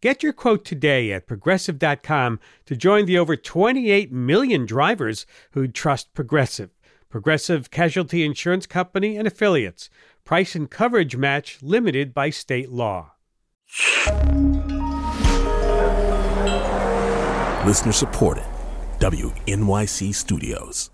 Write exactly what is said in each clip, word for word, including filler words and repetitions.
Get your quote today at progressive dot com to join the over twenty-eight million drivers who trust Progressive. Progressive Casualty Insurance Company and Affiliates. Price and coverage match limited by state law. Listener supported. W N Y C Studios.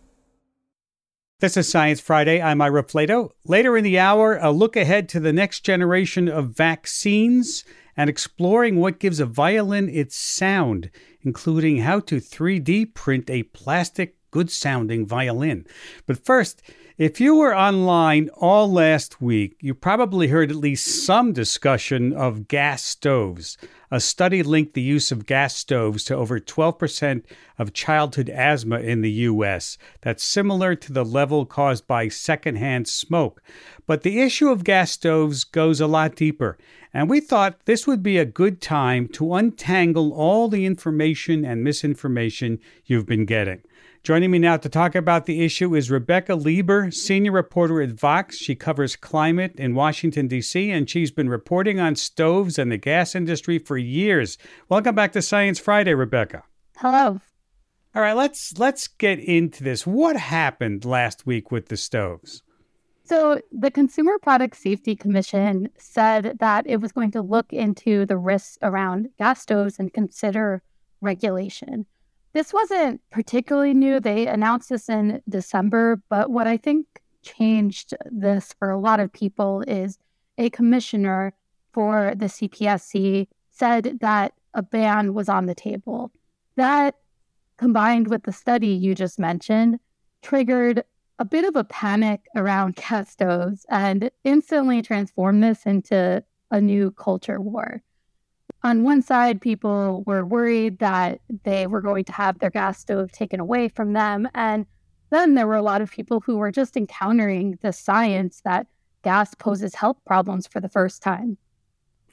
This is Science Friday. I'm Ira Flato. Later in the hour, a look ahead to the next generation of vaccines and exploring what gives a violin its sound, including how to three D print a plastic, good-sounding violin. But first, if you were online all last week, you probably heard at least some discussion of gas stoves. A study linked the use of gas stoves to over twelve percent of childhood asthma in the U S. That's similar to the level caused by secondhand smoke. But the issue of gas stoves goes a lot deeper, and we thought this would be a good time to untangle all the information and misinformation you've been getting. Joining me now to talk about the issue is Rebecca Leber, senior reporter at Vox. She covers climate in Washington, D C, and she's been reporting on stoves and the gas industry for years. Welcome back to Science Friday, Rebecca. Hello. All right, let's let's get into this. What happened last week with the stoves? So the Consumer Product Safety Commission said that it was going to look into the risks around gas stoves and consider regulation. This wasn't particularly new. They announced this in December, but what I think changed this for a lot of people is a commissioner for the C P S C said that a ban was on the table. That, combined with the study you just mentioned, triggered a bit of a panic around gas stoves and instantly transformed this into a new culture war. On one side, people were worried that they were going to have their gas stove taken away from them. And then there were a lot of people who were just encountering the science that gas poses health problems for the first time.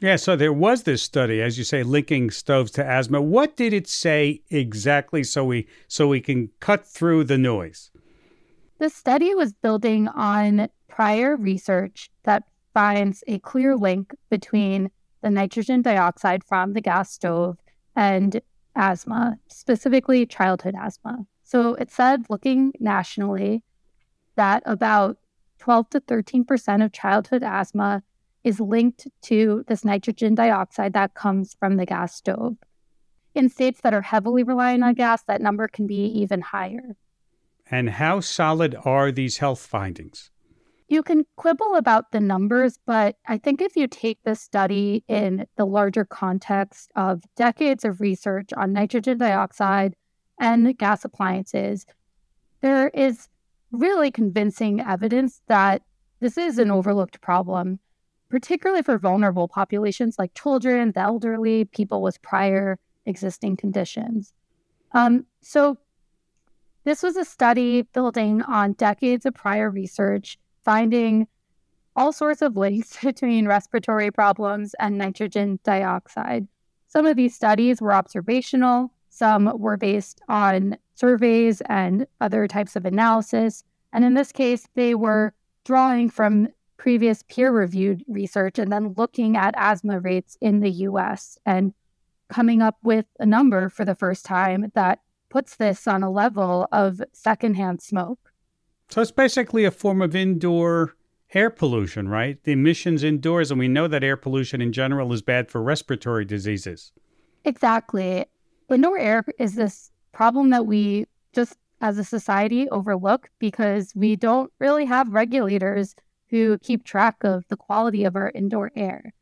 Yeah, so there was this study, as you say, linking stoves to asthma. What did it say exactly so we so we can cut through the noise? The study was building on prior research that finds a clear link between the nitrogen dioxide from the gas stove and asthma, specifically childhood asthma. So it said, looking nationally, that about twelve to thirteen percent of childhood asthma is linked to this nitrogen dioxide that comes from the gas stove. In states that are heavily reliant on gas, that number can be even higher. And how solid are these health findings? You can quibble about the numbers, but I think if you take this study in the larger context of decades of research on nitrogen dioxide and gas appliances, there is really convincing evidence that this is an overlooked problem, particularly for vulnerable populations like children, the elderly, people with prior existing conditions. Um, so this was a study building on decades of prior research, finding all sorts of links between respiratory problems and nitrogen dioxide. Some of these studies were observational, some were based on surveys and other types of analysis, and in this case, they were drawing from previous peer-reviewed research and then looking at asthma rates in the U S and coming up with a number for the first time that puts this on a level of secondhand smoke. So it's basically a form of indoor air pollution, right? The emissions indoors, and we know that air pollution in general is bad for respiratory diseases. Exactly. Indoor air is this problem that we just as a society overlook because we don't really have regulators who keep track of the quality of our indoor air.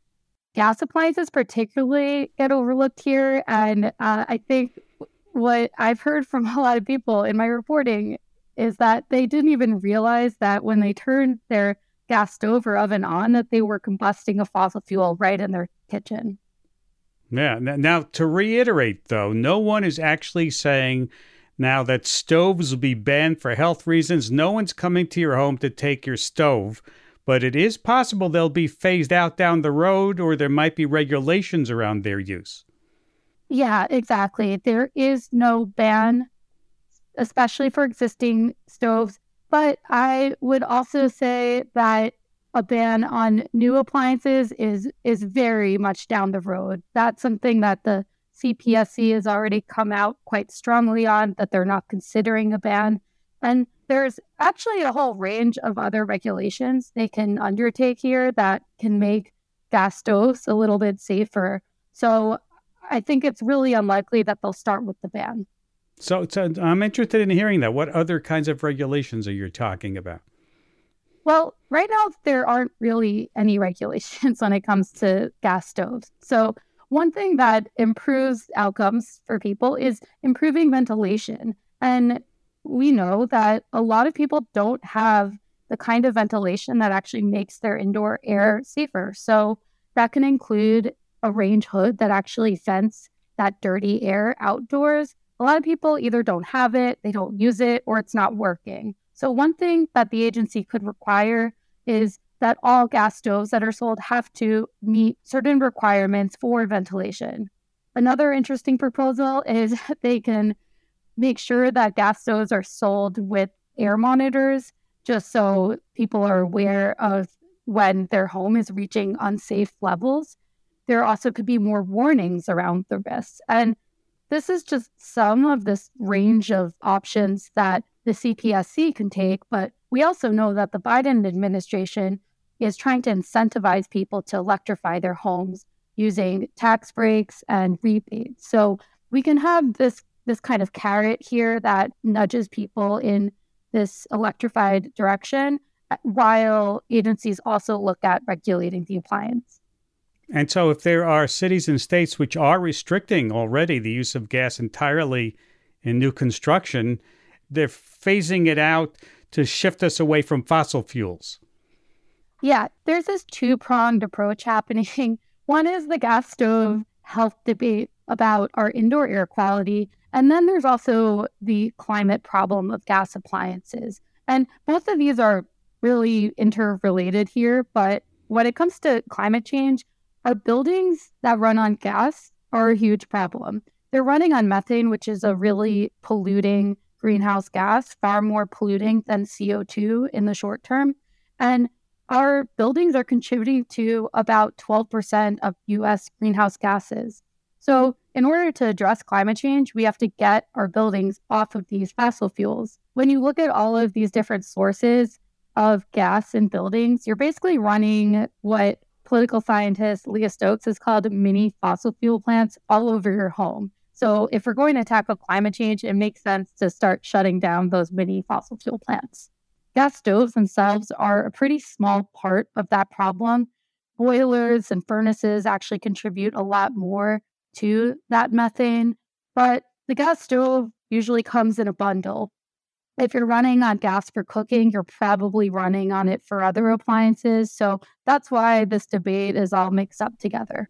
Gas appliances particularly get overlooked here, and uh, I think what I've heard from a lot of people in my reporting is that they didn't even realize that when they turned their gas stove or oven on, that they were combusting a fossil fuel right in their kitchen. Yeah. Now, to reiterate, though, no one is actually saying now that stoves will be banned for health reasons. No one's coming to your home to take your stove, but it is possible they'll be phased out down the road, or there might be regulations around their use. Yeah, exactly. There is no ban, especially for existing stoves. But I would also say that a ban on new appliances is is very much down the road. That's something that the C P S C has already come out quite strongly on, that they're not considering a ban. And there's actually a whole range of other regulations they can undertake here that can make gas stoves a little bit safer. So I think it's really unlikely that they'll start with the ban. So, so I'm interested in hearing that. What other kinds of regulations are you talking about? Well, right now, there aren't really any regulations when it comes to gas stoves. So one thing that improves outcomes for people is improving ventilation. And we know that a lot of people don't have the kind of ventilation that actually makes their indoor air safer. So that can include a range hood that actually vents that dirty air outdoors. A lot of people either don't have it, they don't use it, or it's not working. So one thing that the agency could require is that all gas stoves that are sold have to meet certain requirements for ventilation. Another interesting proposal is they can make sure that gas stoves are sold with air monitors, just so people are aware of when their home is reaching unsafe levels. There also could be more warnings around the risks. And this is just some of this range of options that the C P S C can take, but we also know that the Biden administration is trying to incentivize people to electrify their homes using tax breaks and rebates. So we can have this this kind of carrot here that nudges people in this electrified direction, while agencies also look at regulating the appliance. And so if there are cities and states which are restricting already the use of gas entirely in new construction, they're phasing it out to shift us away from fossil fuels. Yeah, there's this two-pronged approach happening. One is the gas stove health debate about our indoor air quality. And then there's also the climate problem of gas appliances. And both of these are really interrelated here. But when it comes to climate change, our buildings that run on gas are a huge problem. They're running on methane, which is a really polluting greenhouse gas, far more polluting than C O two in the short term. And our buildings are contributing to about twelve percent of U S greenhouse gases. So in order to address climate change, we have to get our buildings off of these fossil fuels. When you look at all of these different sources of gas in buildings, you're basically running what political scientist Leah Stokes has called mini fossil fuel plants all over your home. So if we're going to tackle climate change, it makes sense to start shutting down those mini fossil fuel plants. Gas stoves themselves are a pretty small part of that problem. Boilers and furnaces actually contribute a lot more to that methane, but the gas stove usually comes in a bundle. If you're running on gas for cooking, you're probably running on it for other appliances. So that's why this debate is all mixed up together.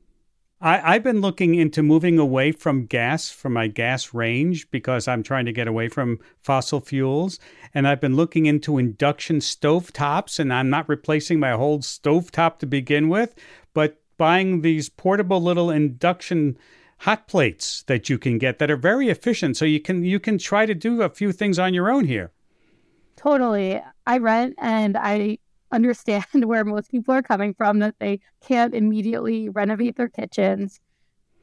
I, I've been looking into moving away from gas, from my gas range, because I'm trying to get away from fossil fuels. And I've been looking into induction stovetops, and I'm not replacing my whole stovetop to begin with, but buying these portable little induction hot plates that you can get that are very efficient. So you can you can try to do a few things on your own here. Totally. I rent, and I understand where most people are coming from, that they can't immediately renovate their kitchens,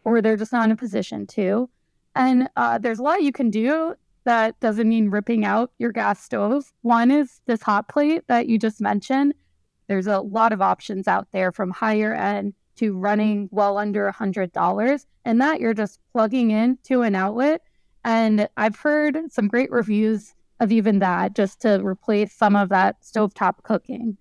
or they're just not in a position to. And uh, there's a lot you can do that doesn't mean ripping out your gas stove. One is this hot plate that you just mentioned. There's a lot of options out there, from higher end to running well under one hundred dollars, and that you're just plugging in to an outlet. And I've heard some great reviews of even that, just to replace some of that stovetop cooking.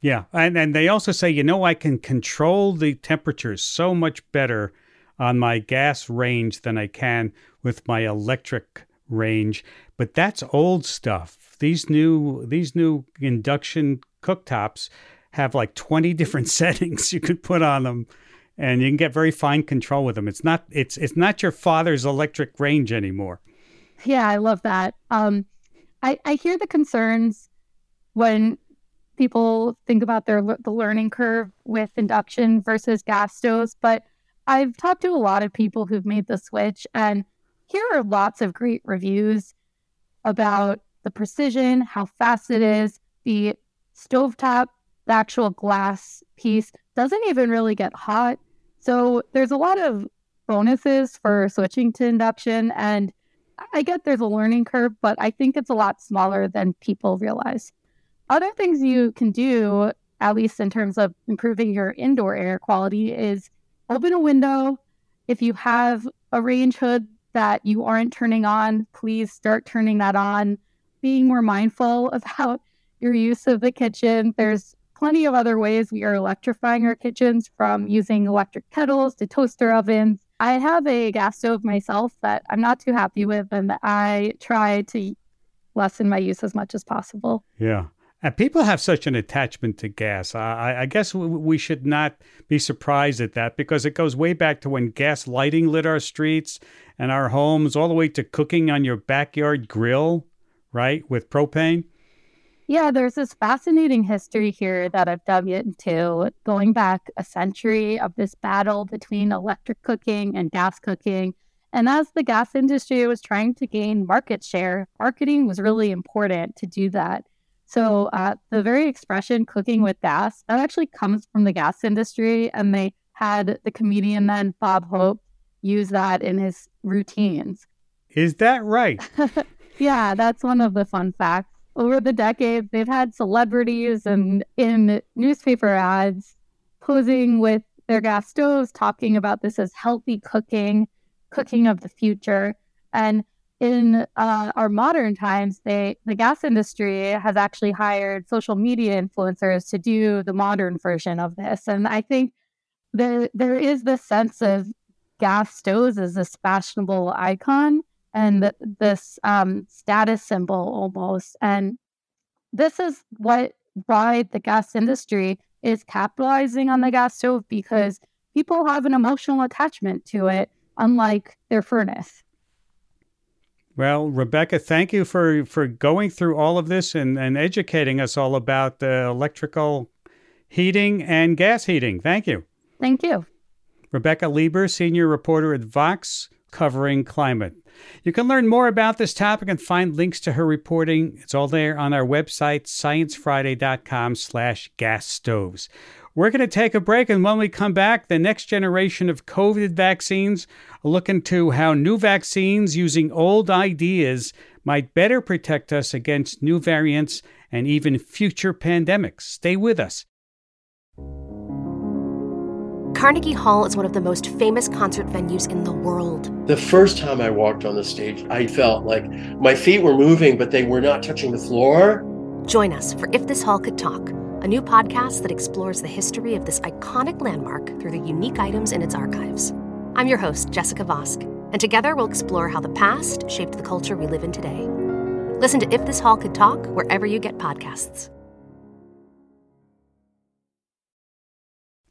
Yeah, and, and they also say, you know, I can control the temperatures so much better on my gas range than I can with my electric range. But that's old stuff. These new, these new induction cooktops have like twenty different settings you could put on them. and you can get very fine control with them. It's not it's it's not your father's electric range anymore. Yeah, I love that. Um, I, I hear the concerns when people think about their the learning curve with induction versus gas stoves, but I've talked to a lot of people who've made the switch, and here are lots of great reviews about the precision, how fast it is. The stovetop, the actual glass piece, doesn't even really get hot. So there's a lot of bonuses for switching to induction. And I get there's a learning curve, but I think it's a lot smaller than people realize. Other things you can do, at least in terms of improving your indoor air quality, is open a window. If you have a range hood that you aren't turning on, please start turning that on. Being more mindful about your use of the kitchen. There's plenty of other ways we are electrifying our kitchens, from using electric kettles to toaster ovens. I have a gas stove myself that I'm not too happy with, and I try to lessen my use as much as possible. Yeah. And people have such an attachment to gas. I, I guess we should not be surprised at that, because it goes way back to when gas lighting lit our streets and our homes, all the way to cooking on your backyard grill, right, with propane. Yeah, there's this fascinating history here that I've dug into, going back a century, of this battle between electric cooking and gas cooking. And as the gas industry was trying to gain market share, marketing was really important to do that. So uh, the very expression cooking with gas, that actually comes from the gas industry. And they had the comedian then, Bob Hope, use that in his routines. Is that right? Yeah, that's one of the fun facts. Over the decades, they've had celebrities and in newspaper ads posing with their gas stoves, talking about this as healthy cooking, cooking of the future. And in uh, our modern times, they the gas industry has actually hired social media influencers to do the modern version of this. And I think there there is this sense of gas stoves as this fashionable icon, and th- this um, status symbol almost. And this is what why the gas industry is capitalizing on the gas stove, because people have an emotional attachment to it, unlike their furnace. Well, Rebecca, thank you for, for going through all of this and, and educating us all about the electrical heating and gas heating. Thank you. Thank you. Rebecca Leber, senior reporter at Vox, covering climate. You can learn more about this topic and find links to her reporting. It's all there on our website, sciencefriday dot com slash gas stoves. We're going to take a break, and when we come back, the next generation of COVID vaccines, a look into how new vaccines using old ideas might better protect us against new variants and even future pandemics. Stay with us. Carnegie Hall is one of the most famous concert venues in the world. The first time I walked on the stage, I felt like my feet were moving, but they were not touching the floor. Join us for If This Hall Could Talk, a new podcast that explores the history of this iconic landmark through the unique items in its archives. I'm your host, Jessica Vosk, and together we'll explore how the past shaped the culture we live in today. Listen to If This Hall Could Talk wherever you get podcasts.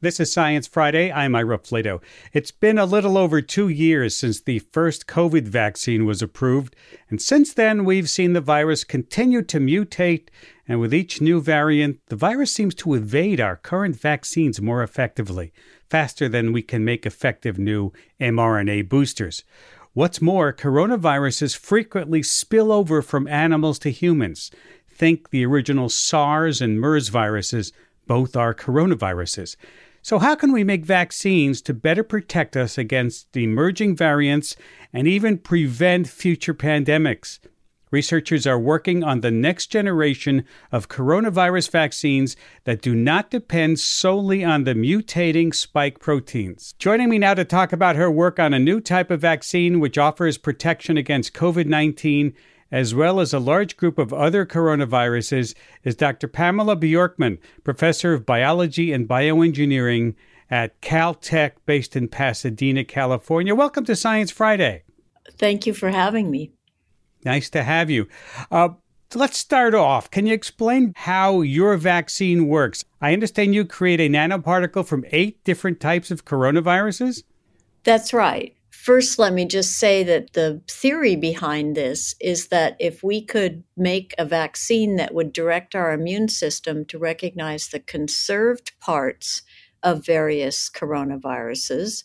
This is Science Friday. I'm Ira Flato. It's been a little over two years since the first COVID vaccine was approved, and since then we've seen the virus continue to mutate, and with each new variant, the virus seems to evade our current vaccines more effectively, faster than we can make effective new mRNA boosters. What's more, coronaviruses frequently spill over from animals to humans. Think the original SARS and MERS viruses. Both are coronaviruses. So how can we make vaccines to better protect us against the emerging variants and even prevent future pandemics? Researchers are working on the next generation of coronavirus vaccines that do not depend solely on the mutating spike proteins. Joining me now to talk about her work on a new type of vaccine which offers protection against COVID nineteen, as well as a large group of other coronaviruses, is Doctor Pamela Bjorkman, professor of biology and bioengineering at Caltech, based in Pasadena, California. Welcome to Science Friday. Thank you for having me. Nice to have you. Uh, So let's start off. Can you explain how your vaccine works? I understand you create a nanoparticle from eight different types of coronaviruses? That's right. First, let me just say that the theory behind this is that if we could make a vaccine that would direct our immune system to recognize the conserved parts of various coronaviruses,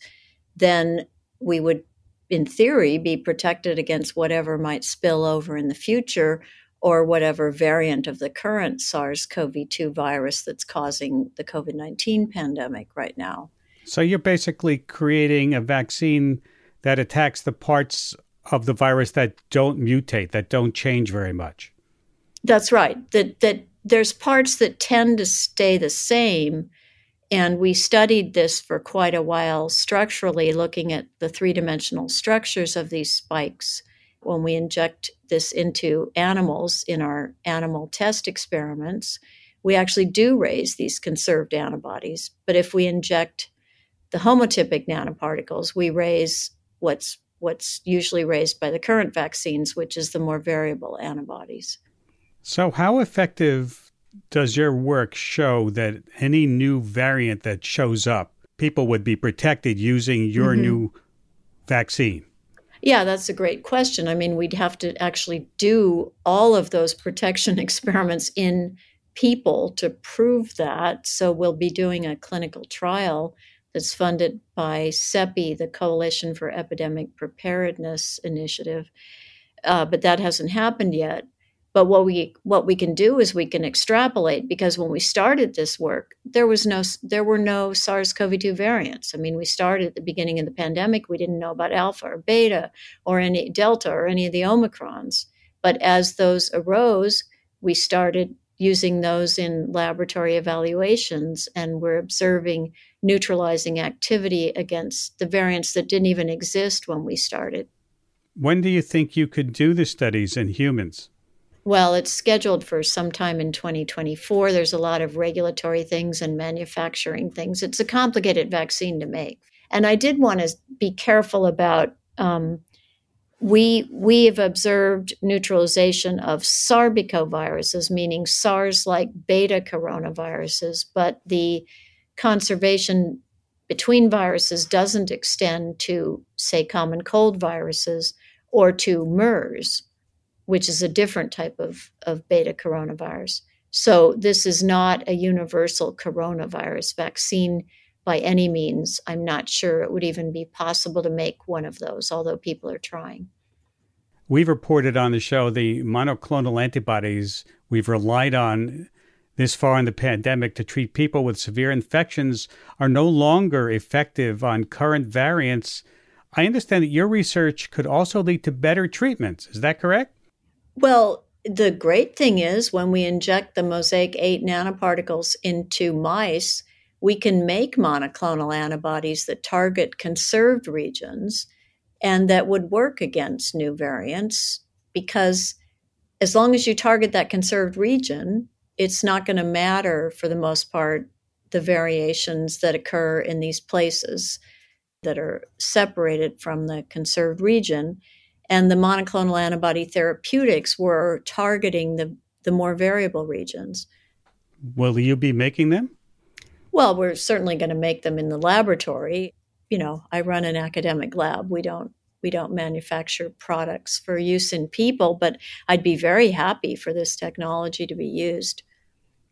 then we would, in theory, be protected against whatever might spill over in the future or whatever variant of the current SARS-CoV two virus that's causing the COVID nineteen pandemic right now. So you're basically creating a vaccine that attacks the parts of the virus that don't mutate, that don't change very much. That's right. That that there's parts that tend to stay the same. And we studied this for quite a while structurally, looking at the three-dimensional structures of these spikes when we inject this into animals in our animal test experiments. We actually do raise these conserved antibodies, but if we inject the homotypic nanoparticles, we raise what's what's usually raised by the current vaccines, which is the more variable antibodies. So how effective does your work show that any new variant that shows up, people would be protected using your mm-hmm. new vaccine? Yeah, that's a great question. I mean, we'd have to actually do all of those protection experiments in people to prove that. So we'll be doing a clinical trial that's funded by CEPI, the Coalition for Epidemic Preparedness Initiative, uh, but that hasn't happened yet. But what we what we can do is we can extrapolate, because when we started this work, there was no there were no SARS-CoV two variants. I mean, we started at the beginning of the pandemic. We didn't know about Alpha or Beta or any Delta or any of the Omicrons. But as those arose, we started using those in laboratory evaluations, and we're observing neutralizing activity against the variants that didn't even exist when we started. When do you think you could do the studies in humans? Well, it's scheduled for sometime in twenty twenty-four. There's a lot of regulatory things and manufacturing things. It's a complicated vaccine to make. And I did want to be careful about um, We we have observed neutralization of sarbecoviruses, meaning SARS-like beta coronaviruses, but the conservation between viruses doesn't extend to, say, common cold viruses or to MERS, which is a different type of, of beta coronavirus. So this is not a universal coronavirus vaccine by any means. I'm not sure it would even be possible to make one of those, although people are trying. We've reported on the show the monoclonal antibodies we've relied on this far in the pandemic to treat people with severe infections are no longer effective on current variants. I understand that your research could also lead to better treatments. Is that correct? Well, the great thing is when we inject the Mosaic eight nanoparticles into mice, we can make monoclonal antibodies that target conserved regions and that would work against new variants, because as long as you target that conserved region, it's not going to matter, for the most part, the variations that occur in these places that are separated from the conserved region. And the monoclonal antibody therapeutics were targeting the, the more variable regions. Will you be making them? Well, we're certainly going to make them in the laboratory. You know, I run an academic lab. We don't we don't manufacture products for use in people, but I'd be very happy for this technology to be used.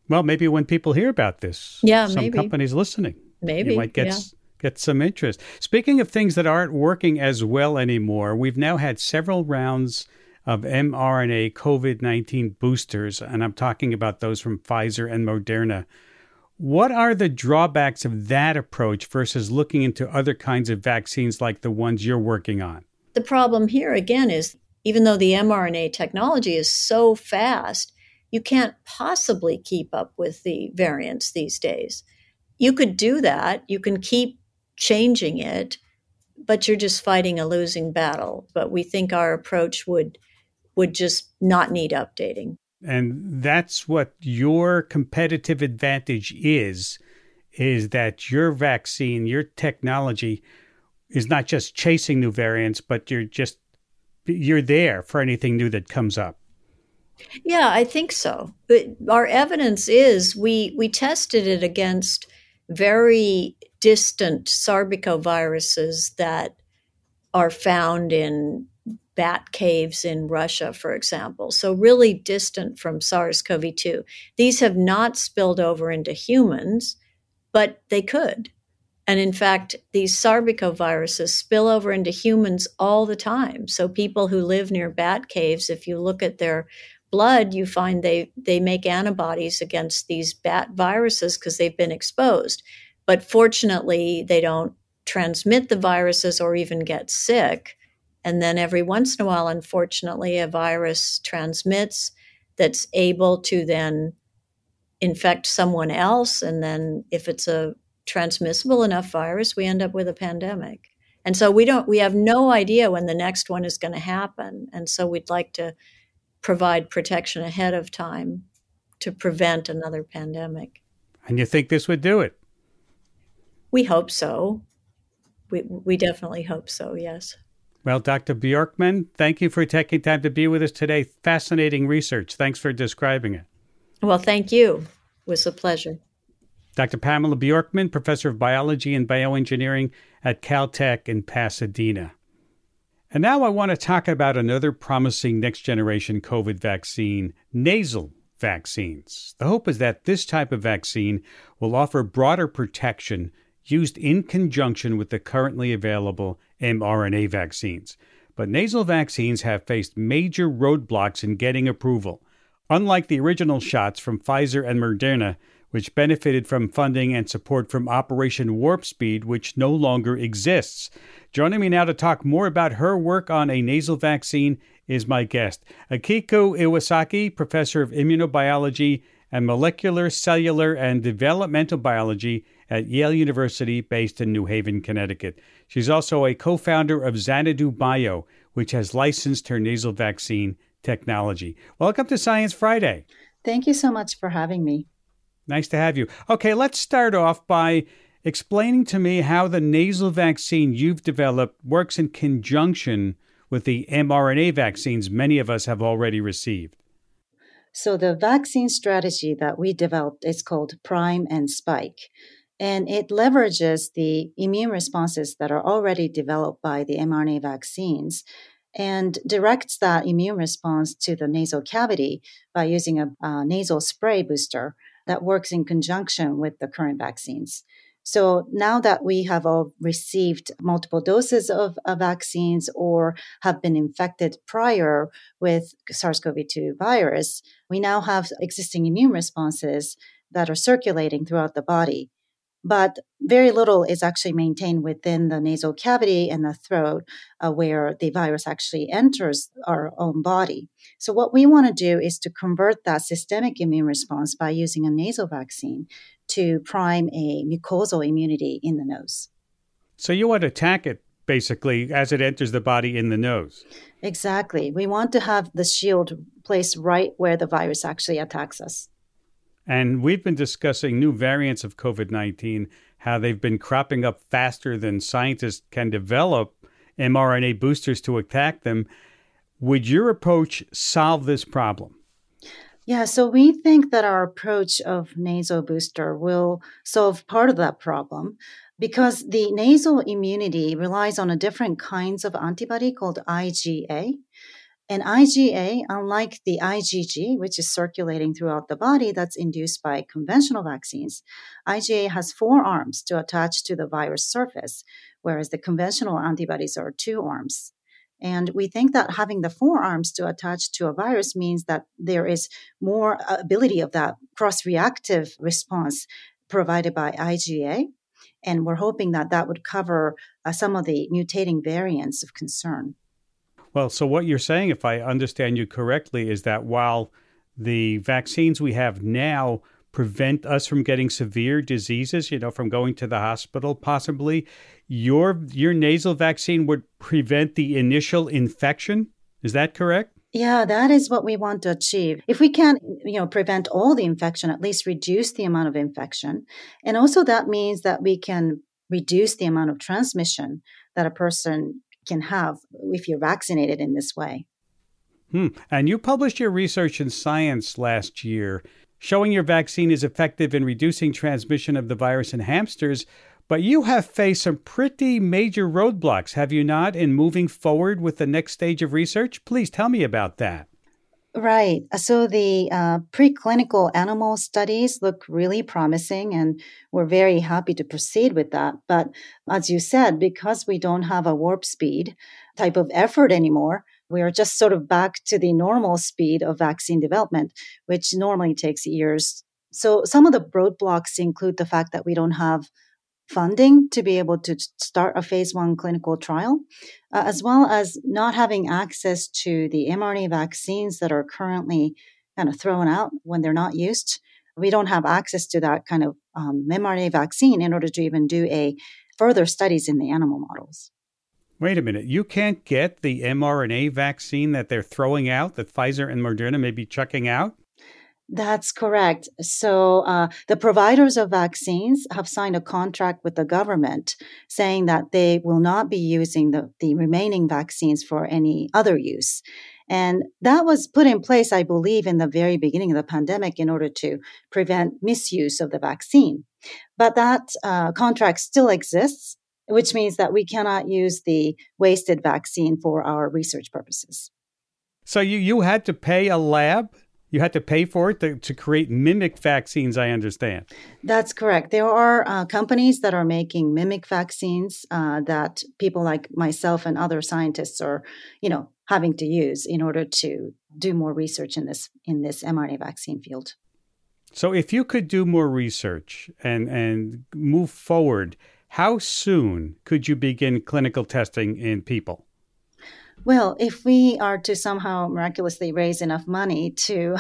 Well, maybe when people hear about this, yeah, some maybe. companies listening, maybe you might get yeah. get some interest. Speaking of things that aren't working as well anymore, we've now had several rounds of mRNA COVID nineteen boosters, and I'm talking about those from Pfizer and Moderna. What are the drawbacks of that approach versus looking into other kinds of vaccines like the ones you're working on? The problem here, again, is even though the mRNA technology is so fast, you can't possibly keep up with the variants these days. You could do that. You can keep changing it, but you're just fighting a losing battle. But we think our approach would, would just not need updating. And that's what your competitive advantage is, is that your vaccine, your technology is not just chasing new variants, but you're just, you're there for anything new that comes up. Yeah, I think so. But our evidence is we, we tested it against very distant sarbecoviruses that are found in bat caves in Russia, for example. So really distant from SARS CoV two. These have not spilled over into humans, but they could. And in fact, these sarbecoviruses spill over into humans all the time. So people who live near bat caves, if you look at their blood, you find they, they make antibodies against these bat viruses because they've been exposed. But fortunately, they don't transmit the viruses or even get sick. And then every once in a while, unfortunately, a virus transmits that's able to then infect someone else. And then if it's a transmissible enough virus, we end up with a pandemic. And so we don't, we have no idea when the next one is going to happen. And so we'd like to provide protection ahead of time to prevent another pandemic. And you think this would do it? We hope so. We, we definitely hope so, yes. Well, Doctor Bjorkman, thank you for taking time to be with us today. Fascinating research. Thanks for describing it. Well, thank you. It was a pleasure. Doctor Pamela Bjorkman, professor of biology and bioengineering at Caltech in Pasadena. And now I want to talk about another promising next-generation COVID vaccine, nasal vaccines. The hope is that this type of vaccine will offer broader protection used in conjunction with the currently available mRNA vaccines. But nasal vaccines have faced major roadblocks in getting approval. Unlike the original shots from Pfizer and Moderna, which benefited from funding and support from Operation Warp Speed, which no longer exists. Joining me now to talk more about her work on a nasal vaccine is my guest, Akiko Iwasaki, professor of immunobiology and molecular, cellular, and developmental biology at Yale University, based in New Haven, Connecticut. She's also a co-founder of Xanadu Bio, which has licensed her nasal vaccine technology. Welcome to Science Friday. Thank you so much for having me. Nice to have you. Okay, let's start off by explaining to me how the nasal vaccine you've developed works in conjunction with the mRNA vaccines many of us have already received. So the vaccine strategy that we developed is called prime and spike, and it leverages the immune responses that are already developed by the mRNA vaccines and directs that immune response to the nasal cavity by using a, a nasal spray booster that works in conjunction with the current vaccines. So now that we have all received multiple doses of uh, vaccines or have been infected prior with SARS CoV two virus, we now have existing immune responses that are circulating throughout the body. But very little is actually maintained within the nasal cavity and the throat uh, where the virus actually enters our own body. So what we want to do is to convert that systemic immune response by using a nasal vaccine to prime a mucosal immunity in the nose. So you want to attack it basically as it enters the body in the nose. Exactly. We want to have the shield placed right where the virus actually attacks us. And we've been discussing new variants of COVID nineteen, how they've been cropping up faster than scientists can develop mRNA boosters to attack them. Would your approach solve this problem? Yeah, so we think that our approach of nasal booster will solve part of that problem because the nasal immunity relies on a different kinds of antibody called IgA. And IgA, unlike the IgG, which is circulating throughout the body that's induced by conventional vaccines, IgA has four arms to attach to the virus surface, whereas the conventional antibodies are two arms. And we think that having the four arms to attach to a virus means that there is more ability of that cross-reactive response provided by IgA. And we're hoping that that would cover uh, some of the mutating variants of concern. Well, so what you're saying, if I understand you correctly, is that while the vaccines we have now prevent us from getting severe diseases, you know, from going to the hospital possibly, your your nasal vaccine would prevent the initial infection. Is that correct? Yeah, that is what we want to achieve. If we can, you know, prevent all the infection, at least reduce the amount of infection. And also that means that we can reduce the amount of transmission that a person can have if you're vaccinated in this way. Hmm. And you published your research in Science last year, showing your vaccine is effective in reducing transmission of the virus in hamsters. But you have faced some pretty major roadblocks, have you not, in moving forward with the next stage of research? Please tell me about that. Right. So the uh, preclinical animal studies look really promising, and we're very happy to proceed with that. But as you said, because we don't have a warp speed type of effort anymore, we are just sort of back to the normal speed of vaccine development, which normally takes years. So some of the roadblocks include the fact that we don't have funding to be able to start a phase one clinical trial, uh, as well as not having access to the mRNA vaccines that are currently kind of thrown out when they're not used. We don't have access to that kind of um, mRNA vaccine in order to even do a further studies in the animal models. Wait a minute. You can't get the mRNA vaccine that they're throwing out, that Pfizer and Moderna may be chucking out? That's correct. So uh, the providers of vaccines have signed a contract with the government saying that they will not be using the, the remaining vaccines for any other use. And that was put in place, I believe, in the very beginning of the pandemic in order to prevent misuse of the vaccine. But that uh, contract still exists, which means that we cannot use the wasted vaccine for our research purposes. So you, you had to pay a lab? You had to pay for it to, to create mimic vaccines, I understand. That's correct. There are uh, companies that are making mimic vaccines uh, that people like myself and other scientists are, you know, having to use in order to do more research in this in this mRNA vaccine field. So if you could do more research and, and move forward, how soon could you begin clinical testing in people? Well, if we are to somehow miraculously raise enough money to...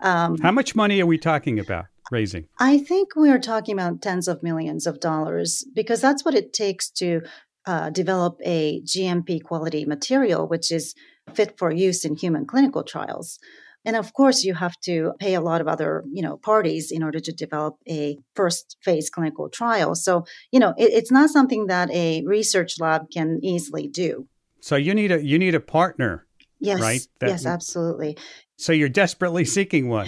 Um, How much money are we talking about raising? I think we are talking about tens of millions of dollars, because that's what it takes to uh, develop a G M P quality material, which is fit for use in human clinical trials. And of course, you have to pay a lot of other, you know, parties in order to develop a first phase clinical trial. So, you know, it, it's not something that a research lab can easily do. So you need a you need a partner, yes, right? That, yes, absolutely. So you're desperately seeking one.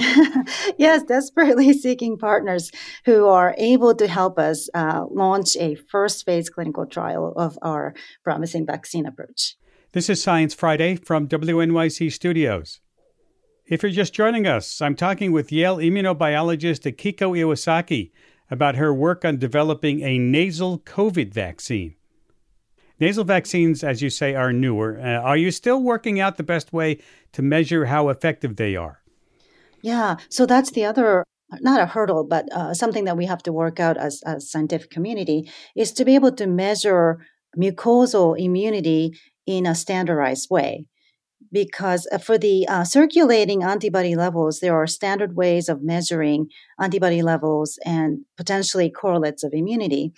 Yes, desperately seeking partners who are able to help us uh, launch a first phase clinical trial of our promising vaccine approach. This is Science Friday from W N Y C Studios. If you're just joining us, I'm talking with Yale immunobiologist Akiko Iwasaki about her work on developing a nasal COVID vaccine. Nasal vaccines, as you say, are newer. Uh, are you still working out the best way to measure how effective they are? Yeah, so that's the other, not a hurdle, but uh, something that we have to work out as a scientific community is to be able to measure mucosal immunity in a standardized way. Because for the uh, circulating antibody levels, there are standard ways of measuring antibody levels and potentially correlates of immunity.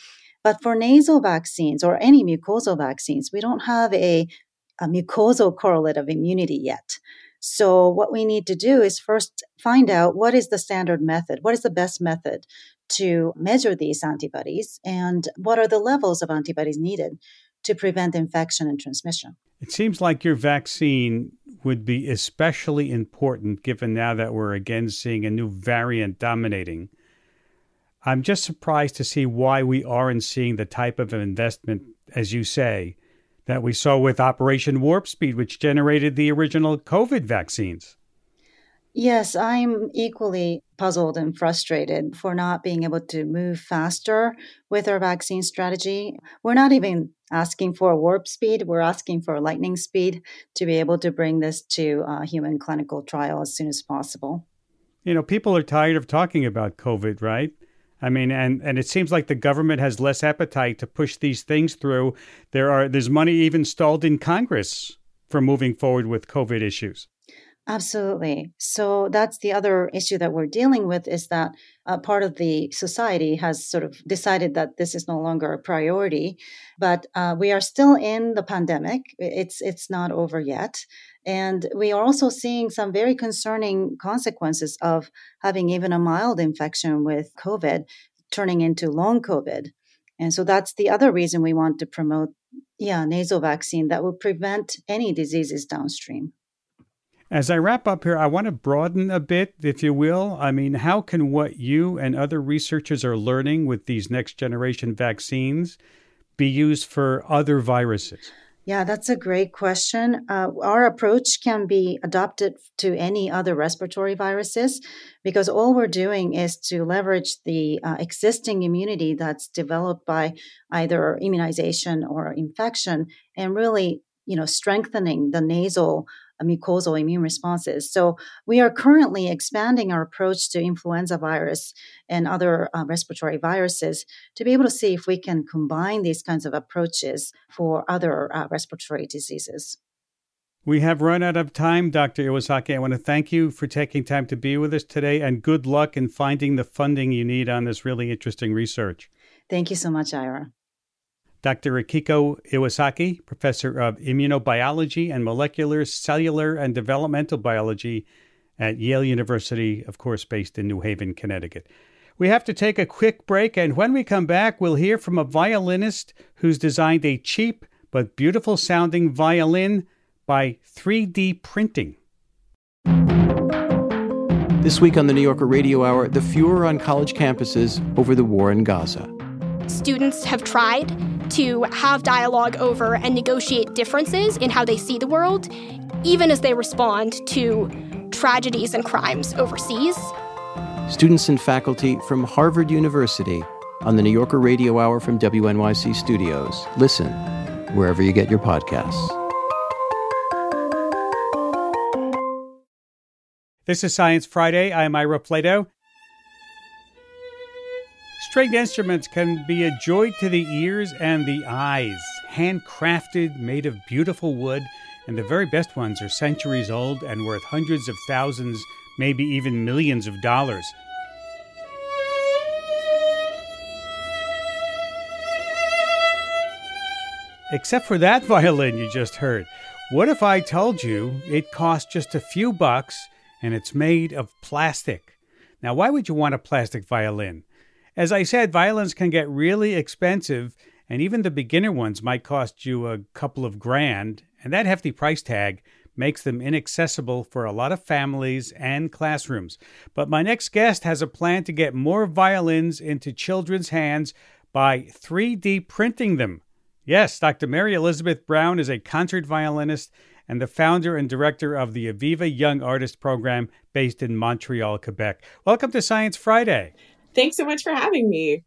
But for nasal vaccines or any mucosal vaccines, we don't have a, a mucosal correlate of immunity yet. So what we need to do is first find out what is the standard method, what is the best method to measure these antibodies, and what are the levels of antibodies needed to prevent infection and transmission. It seems like your vaccine would be especially important given now that we're again seeing a new variant dominating. I'm just surprised to see why we aren't seeing the type of investment, as you say, that we saw with Operation Warp Speed, which generated the original COVID vaccines. Yes, I'm equally puzzled and frustrated for not being able to move faster with our vaccine strategy. We're not even asking for warp speed. We're asking for lightning speed to be able to bring this to a human clinical trial as soon as possible. You know, people are tired of talking about COVID, right? I mean, and, and it seems like the government has less appetite to push these things through. There are there's money even stalled in Congress for moving forward with COVID issues. Absolutely. So that's the other issue that we're dealing with is that uh, part of the society has sort of decided that this is no longer a priority, but uh, we are still in the pandemic. It's it's not over yet. And we are also seeing some very concerning consequences of having even a mild infection with COVID turning into long COVID. And so that's the other reason we want to promote, yeah, nasal vaccine that will prevent any diseases downstream. As I wrap up here, I want to broaden a bit, if you will. I mean, how can what you and other researchers are learning with these next generation vaccines be used for other viruses? Yeah, that's a great question. Uh, our approach can be adopted to any other respiratory viruses because all we're doing is to leverage the uh, existing immunity that's developed by either immunization or infection and really, you know, strengthening the nasal mucosal immune responses. So we are currently expanding our approach to influenza virus and other uh, respiratory viruses to be able to see if we can combine these kinds of approaches for other uh, respiratory diseases. We have run out of time, Doctor Iwasaki. I want to thank you for taking time to be with us today, and good luck in finding the funding you need on this really interesting research. Thank you so much, Ira. Doctor Akiko Iwasaki, professor of immunobiology and molecular, cellular, and developmental biology at Yale University, of course, based in New Haven, Connecticut. We have to take a quick break, and when we come back, we'll hear from a violinist who's designed a cheap but beautiful-sounding violin by three D printing. This week on the New Yorker Radio Hour, the furor on college campuses over the war in Gaza. Students have tried to have dialogue over and negotiate differences in how they see the world, even as they respond to tragedies and crimes overseas. Students and faculty from Harvard University on the New Yorker Radio Hour from W N Y C Studios. Listen wherever you get your podcasts. This is Science Friday. I'm Ira Flato. Stringed instruments can be a joy to the ears and the eyes, handcrafted, made of beautiful wood, and the very best ones are centuries old and worth hundreds of thousands, maybe even millions of dollars. Except for that violin you just heard. What if I told you it cost just a few bucks and it's made of plastic? Now, why would you want a plastic violin? As I said, violins can get really expensive, and even the beginner ones might cost you a couple of grand, and that hefty price tag makes them inaccessible for a lot of families and classrooms. But my next guest has a plan to get more violins into children's hands by three D printing them. Yes, Doctor Mary Elizabeth Brown is a concert violinist and the founder and director of the Aviva Young Artist Program based in Montreal, Quebec. Welcome to Science Friday. Thanks so much for having me.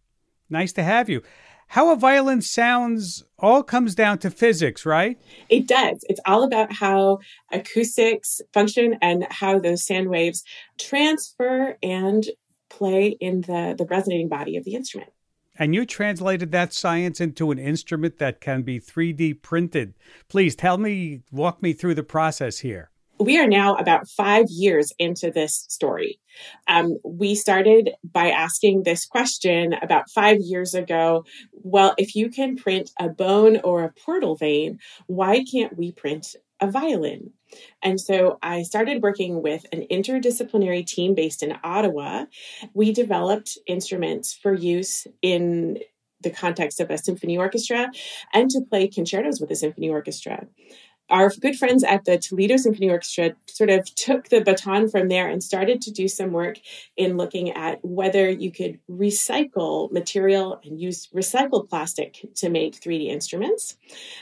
Nice to have you. How a violin sounds all comes down to physics, right? It does. It's all about how acoustics function and how those sound waves transfer and play in the, the resonating body of the instrument. And you translated that science into an instrument that can be three D printed. Please tell me, walk me through the process here. We are now about five years into this story. Um, we started by asking this question about five years ago. Well, if you can print a bone or a portal vein, why can't we print a violin? And so I started working with an interdisciplinary team based in Ottawa. We developed instruments for use in the context of a symphony orchestra and to play concertos with a symphony orchestra. Our good friends at the Toledo Symphony Orchestra sort of took the baton from there and started to do some work in looking at whether you could recycle material and use recycled plastic to make three D instruments.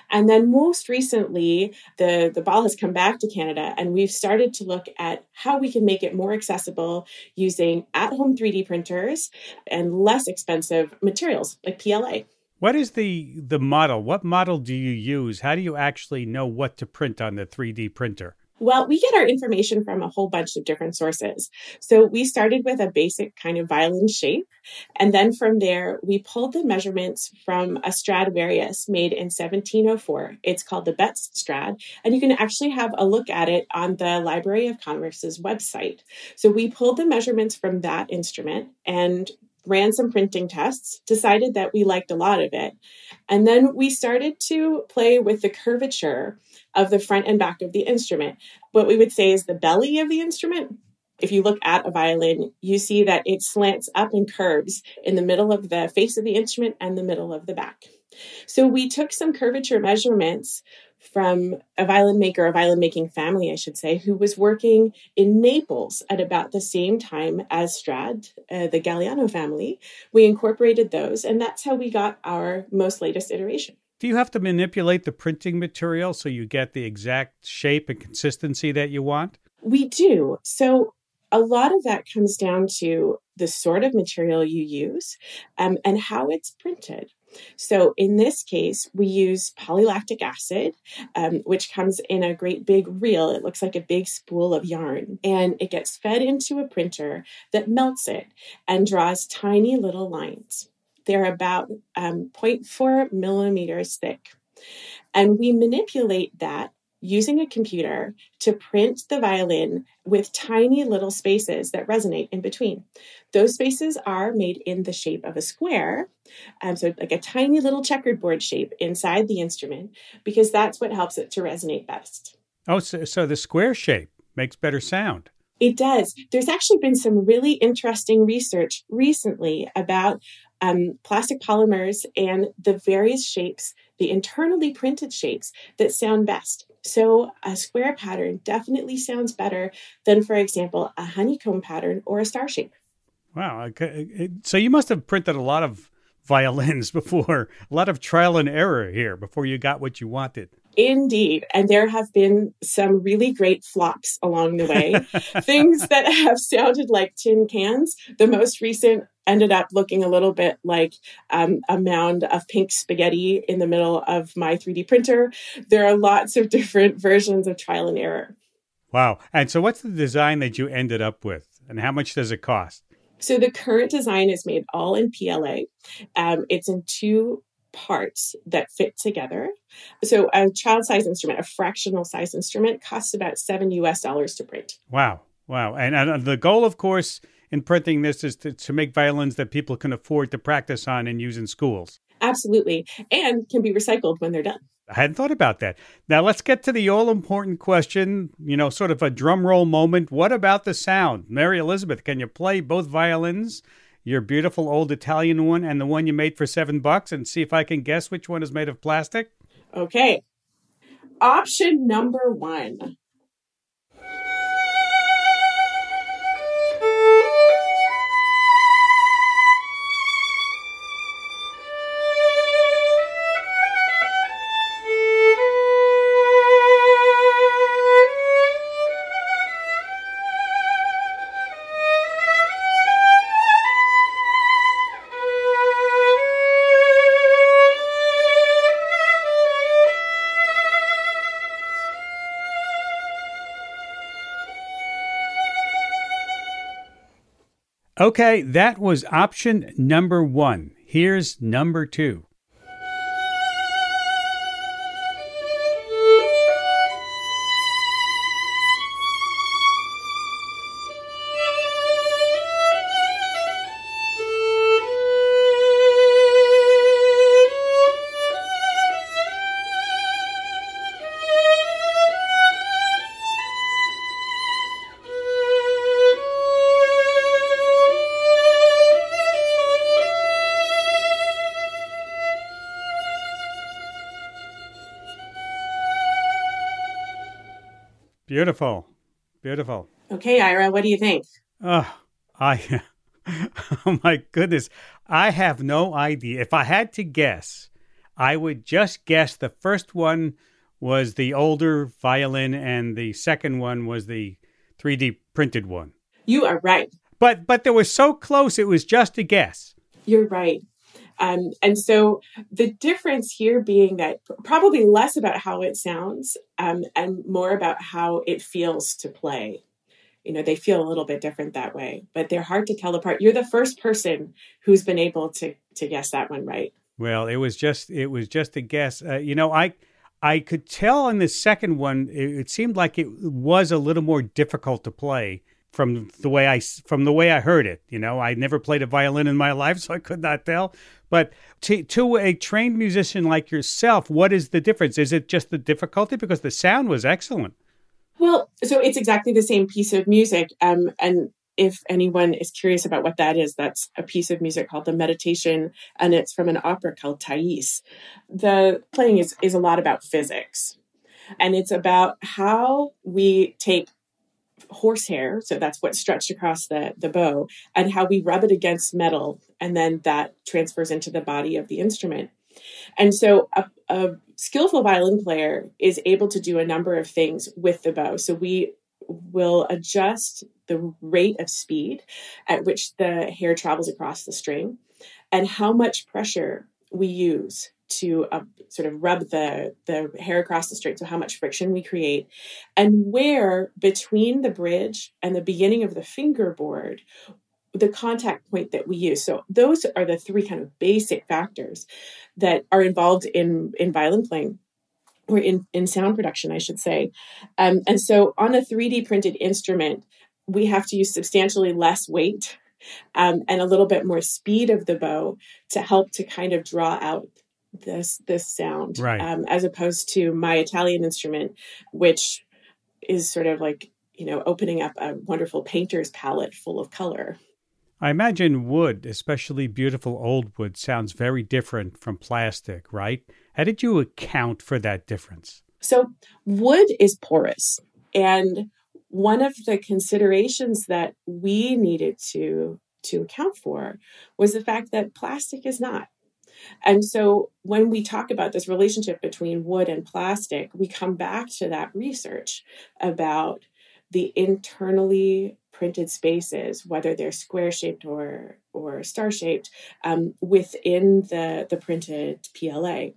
And then most recently, the, the ball has come back to Canada, and we've started to look at how we can make it more accessible using at-home three D printers and less expensive materials like P L A. What is the the model? What model do you use? How do you actually know what to print on the three D printer? Well, we get our information from a whole bunch of different sources. So we started with a basic kind of violin shape. And then from there, we pulled the measurements from a Stradivarius made in seventeen oh four. It's called the Betts Strad. And you can actually have a look at it on the Library of Congress's website. So we pulled the measurements from that instrument and ran some printing tests, decided that we liked a lot of it. And then we started to play with the curvature of the front and back of the instrument. What we would say is the belly of the instrument. If you look at a violin, you see that it slants up and curves in the middle of the face of the instrument and the middle of the back. So we took some curvature measurements from a violin maker, a violin making family, I should say, who was working in Naples at about the same time as Strad, uh, the Galliano family. We incorporated those, and that's how we got our most latest iteration. Do you have to manipulate the printing material so you get the exact shape and consistency that you want? We do. So a lot of that comes down to the sort of material you use um, and how it's printed. So in this case, we use polylactic acid, um, which comes in a great big reel. It looks like a big spool of yarn, and it gets fed into a printer that melts it and draws tiny little lines. They're about um, zero point four millimeters thick. And we manipulate that using a computer to print the violin with tiny little spaces that resonate in between. Those spaces are made in the shape of a square, um, so like a tiny little checkerboard shape inside the instrument, because that's what helps it to resonate best. Oh, so, so the square shape makes better sound. It does. There's actually been some really interesting research recently about um, plastic polymers and the various shapes, the internally printed shapes that sound best. So a square pattern definitely sounds better than, for example, a honeycomb pattern or a star shape. Wow. So you must have printed a lot of violins before, a lot of trial and error here before you got what you wanted. Indeed. And there have been some really great flops along the way. Things that have sounded like tin cans. The most recent ended up looking a little bit like um, a mound of pink spaghetti in the middle of my three D printer. There are lots of different versions of trial and error. Wow. And so what's the design that you ended up with, and how much does it cost? So the current design is made all in P L A. Um, it's in two parts that fit together. So a child size instrument, a fractional size instrument, costs about seven U S dollars to print. Wow. Wow. And, and the goal, of course, in printing this is to, to make violins that people can afford to practice on and use in schools. Absolutely. And can be recycled when they're done. I hadn't thought about that. Now let's get to the all-important question, you know, sort of a drum roll moment. What about the sound? Mary Elizabeth, can you play both violins, your beautiful old Italian one and the one you made for seven bucks, and see if I can guess which one is made of plastic? Okay. Option number one. Okay, that was option number one. Here's number two. Beautiful. Beautiful. Okay, Ira, what do you think? Oh, I, oh my goodness. I have no idea. If I had to guess, I would just guess the first one was the older violin and the second one was the three D printed one. You are right. But but they were so close, it was just a guess. You're right. Um, and so the difference here being that probably less about how it sounds um, and more about how it feels to play. You know, they feel a little bit different that way, but they're hard to tell apart. You're the first person who's been able to to guess that one right. Well, it was just it was just a guess. Uh, you know, I I could tell on the second one, it, it seemed like it was a little more difficult to play. From the way I from the way I heard it, you know, I never played a violin in my life, so I could not tell. But to, to a trained musician like yourself, what is the difference? Is it just the difficulty? Because the sound was excellent. Well, so it's exactly the same piece of music. Um, and if anyone is curious about what that is, that's a piece of music called The Meditation, and it's from an opera called Thais. The playing is is a lot about physics. And it's about how we take horsehair, so that's what's stretched across the, the bow, and how we rub it against metal, and then that transfers into the body of the instrument. And so a, a skillful violin player is able to do a number of things with the bow. So we will adjust the rate of speed at which the hair travels across the string and how much pressure we use to uh, sort of rub the, the hair across the string, so how much friction we create, and where between the bridge and the beginning of the fingerboard, the contact point that we use. So those are the three kind of basic factors that are involved in, in violin playing, or in, in sound production, I should say. Um, and so on a three D printed instrument, we have to use substantially less weight um, and a little bit more speed of the bow to help to kind of draw out this this sound, right. um, as opposed to my Italian instrument, which is sort of like, you know, opening up a wonderful painter's palette full of color. I imagine wood, especially beautiful old wood, sounds very different from plastic, right? How did you account for that difference? So wood is porous. And one of the considerations that we needed to, to account for was the fact that plastic is not. And so when we talk about this relationship between wood and plastic, we come back to that research about the internally printed spaces, whether they're square-shaped or, or star-shaped, um, within the, the printed P L A.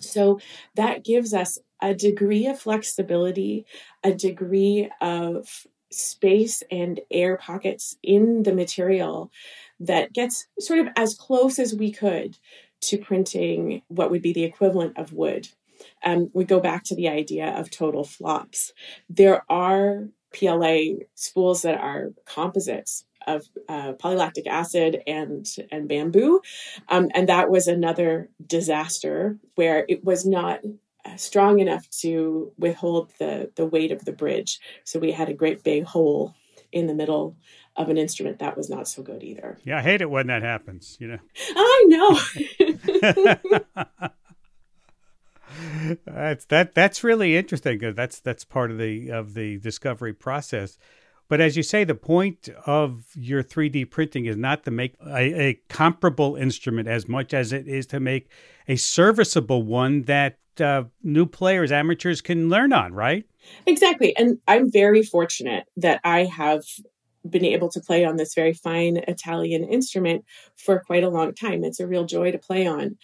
So that gives us a degree of flexibility, a degree of space and air pockets in the material that gets sort of as close as we could to printing what would be the equivalent of wood. Um, we go back to the idea of total flops. There are P L A spools that are composites of uh, polylactic acid and, and bamboo. Um, and that was another disaster where it was not strong enough to withhold the, the weight of the bridge. So we had a great big hole in the middle of an instrument that was not so good either. Yeah, I hate it when that happens, you know. I know. That's that. That's really interesting. That's that's part of the of the discovery process. But as you say, the point of your three D printing is not to make a, a comparable instrument as much as it is to make a serviceable one that uh, new players, amateurs can learn on, right? Exactly. And I'm very fortunate that I have been able to play on this very fine Italian instrument for quite a long time. It's a real joy to play on.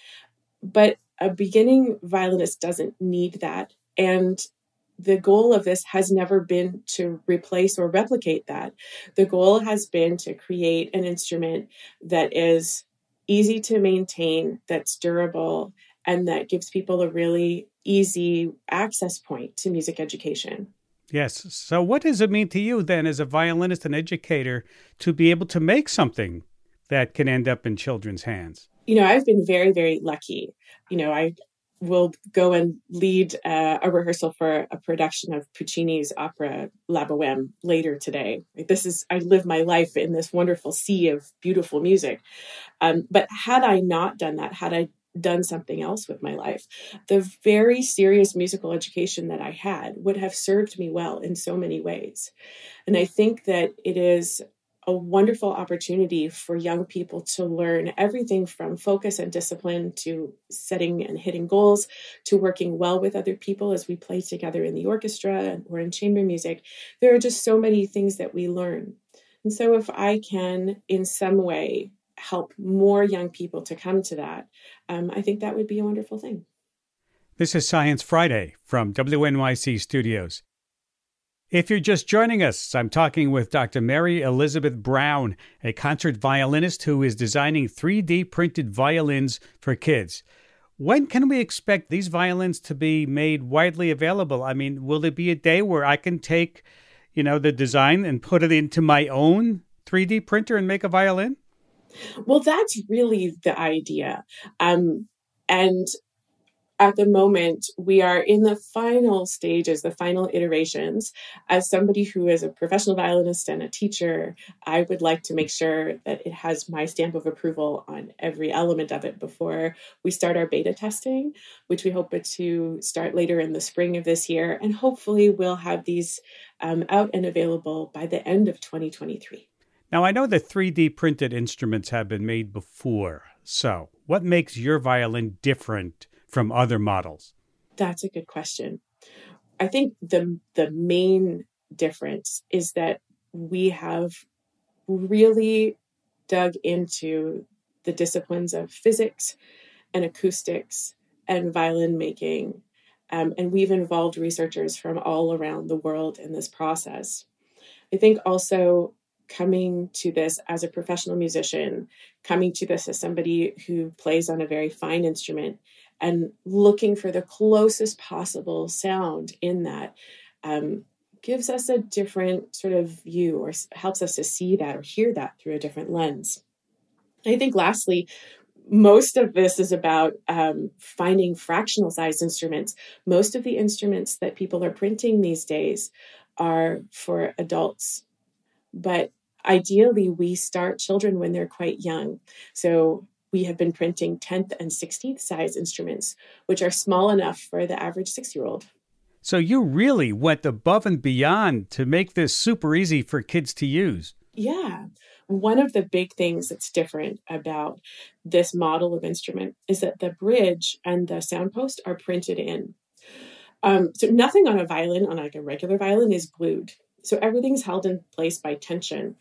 But a beginning violinist doesn't need that. And the goal of this has never been to replace or replicate that. The goal has been to create an instrument that is easy to maintain, that's durable, and that gives people a really easy access point to music education. Yes. So what does it mean to you then as a violinist and educator to be able to make something that can end up in children's hands? You know, I've been very, very lucky. You know, I will go and lead uh, a rehearsal for a production of Puccini's opera La Bohème later today. This is, I live my life in this wonderful sea of beautiful music. Um, but had I not done that, had I done something else with my life, the very serious musical education that I had would have served me well in so many ways. And I think that it is a wonderful opportunity for young people to learn everything from focus and discipline to setting and hitting goals to working well with other people as we play together in the orchestra or in chamber music. There are just so many things that we learn. And so if I can in some way help more young people to come to that, um, I think that would be a wonderful thing. This is Science Friday from W N Y C Studios. If you're just joining us, I'm talking with Doctor Mary Elizabeth Brown, a concert violinist who is designing three D printed violins for kids. When can we expect these violins to be made widely available? I mean, will there be a day where I can take, you know, the design and put it into my own three D printer and make a violin? Well, that's really the idea. Um, and at the moment, we are in the final stages, the final iterations. As somebody who is a professional violinist and a teacher, I would like to make sure that it has my stamp of approval on every element of it before we start our beta testing, which we hope to start later in the spring of this year. And hopefully we'll have these um, out and available by the end of twenty twenty-three. Now, I know that three D printed instruments have been made before. So what makes your violin different from other models? That's a good question. I think the the main difference is that we have really dug into the disciplines of physics and acoustics and violin making. Um, and we've involved researchers from all around the world in this process. I think also coming to this as a professional musician, coming to this as somebody who plays on a very fine instrument, and looking for the closest possible sound in that um, gives us a different sort of view, or helps us to see that or hear that through a different lens. I think lastly, most of this is about um, finding fractional sized instruments. Most of the instruments that people are printing these days are for adults, but ideally we start children when they're quite young. So we have been printing tenth and sixteenth size instruments, which are small enough for the average six-year-old. So you really went above and beyond to make this super easy for kids to use. Yeah. One of the big things that's different about this model of instrument is that the bridge and the soundpost are printed in. Um, so nothing on a violin, on like a regular violin, is glued. So everything's held in place by tension.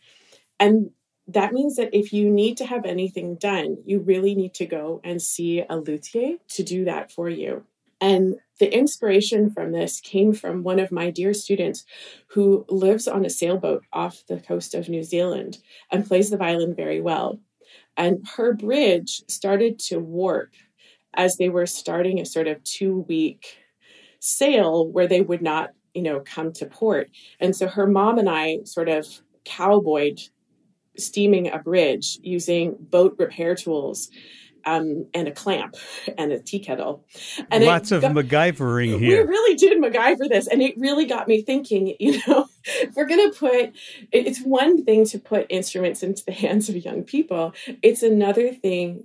And that means that if you need to have anything done, you really need to go and see a luthier to do that for you. And the inspiration from this came from one of my dear students who lives on a sailboat off the coast of New Zealand and plays the violin very well. And her bridge started to warp as they were starting a sort of two-week sail where they would not, you know, come to port. And so her mom and I sort of cowboyed steaming a bridge using boat repair tools um, and a clamp and a tea kettle. And Lots got, of MacGyvering here. We really did MacGyver this. And it really got me thinking, you know, if we're going to put, it's one thing to put instruments into the hands of young people. It's another thing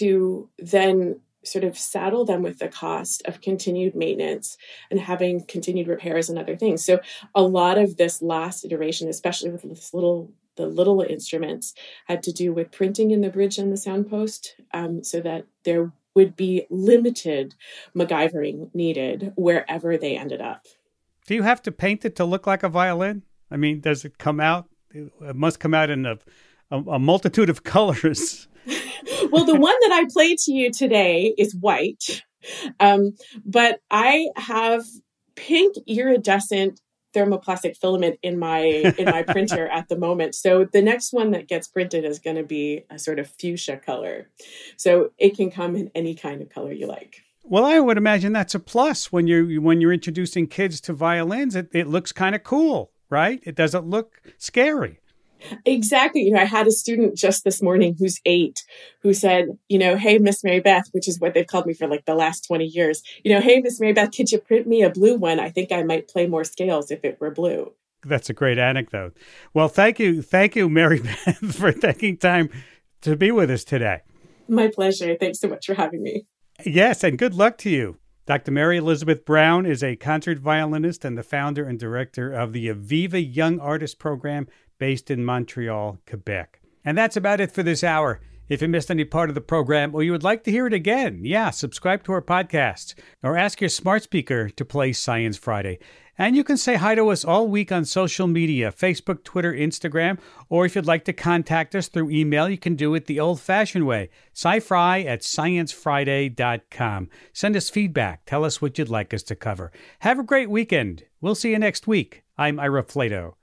to then sort of saddle them with the cost of continued maintenance and having continued repairs and other things. So a lot of this last iteration, especially with this little The little instruments, had to do with printing in the bridge and the soundpost um, so that there would be limited MacGyvering needed wherever they ended up. Do you have to paint it to look like a violin? I mean, does it come out? It must come out in a, a, a multitude of colors. Well, the one that I played to you today is white, um, but I have pink iridescent thermoplastic filament in my in my printer at the moment. So the next one that gets printed is going to be a sort of fuchsia color. So it can come in any kind of color you like. Well, I would imagine that's a plus when you're when you're introducing kids to violins. It, it looks kind of cool, right? It doesn't look scary. Exactly. You know, I had a student just this morning who's eight, who said, you know, hey, Miss Mary Beth, which is what they've called me for like the last twenty years. You know, hey, Miss Mary Beth, could you print me a blue one? I think I might play more scales if it were blue. That's a great anecdote. Well, thank you. Thank you, Mary Beth, for taking time to be with us today. My pleasure. Thanks so much for having me. Yes. And good luck to you. Doctor Mary Elizabeth Brown is a concert violinist and the founder and director of the Aviva Young Artist Program based in Montreal, Quebec. And that's about it for this hour. If you missed any part of the program or you would like to hear it again, yeah, subscribe to our podcast or ask your smart speaker to play Science Friday. And you can say hi to us all week on social media, Facebook, Twitter, Instagram, or if you'd like to contact us through email, you can do it the old-fashioned way, sci fry at science friday dot com. Send us feedback. Tell us what you'd like us to cover. Have a great weekend. We'll see you next week. I'm Ira Flato.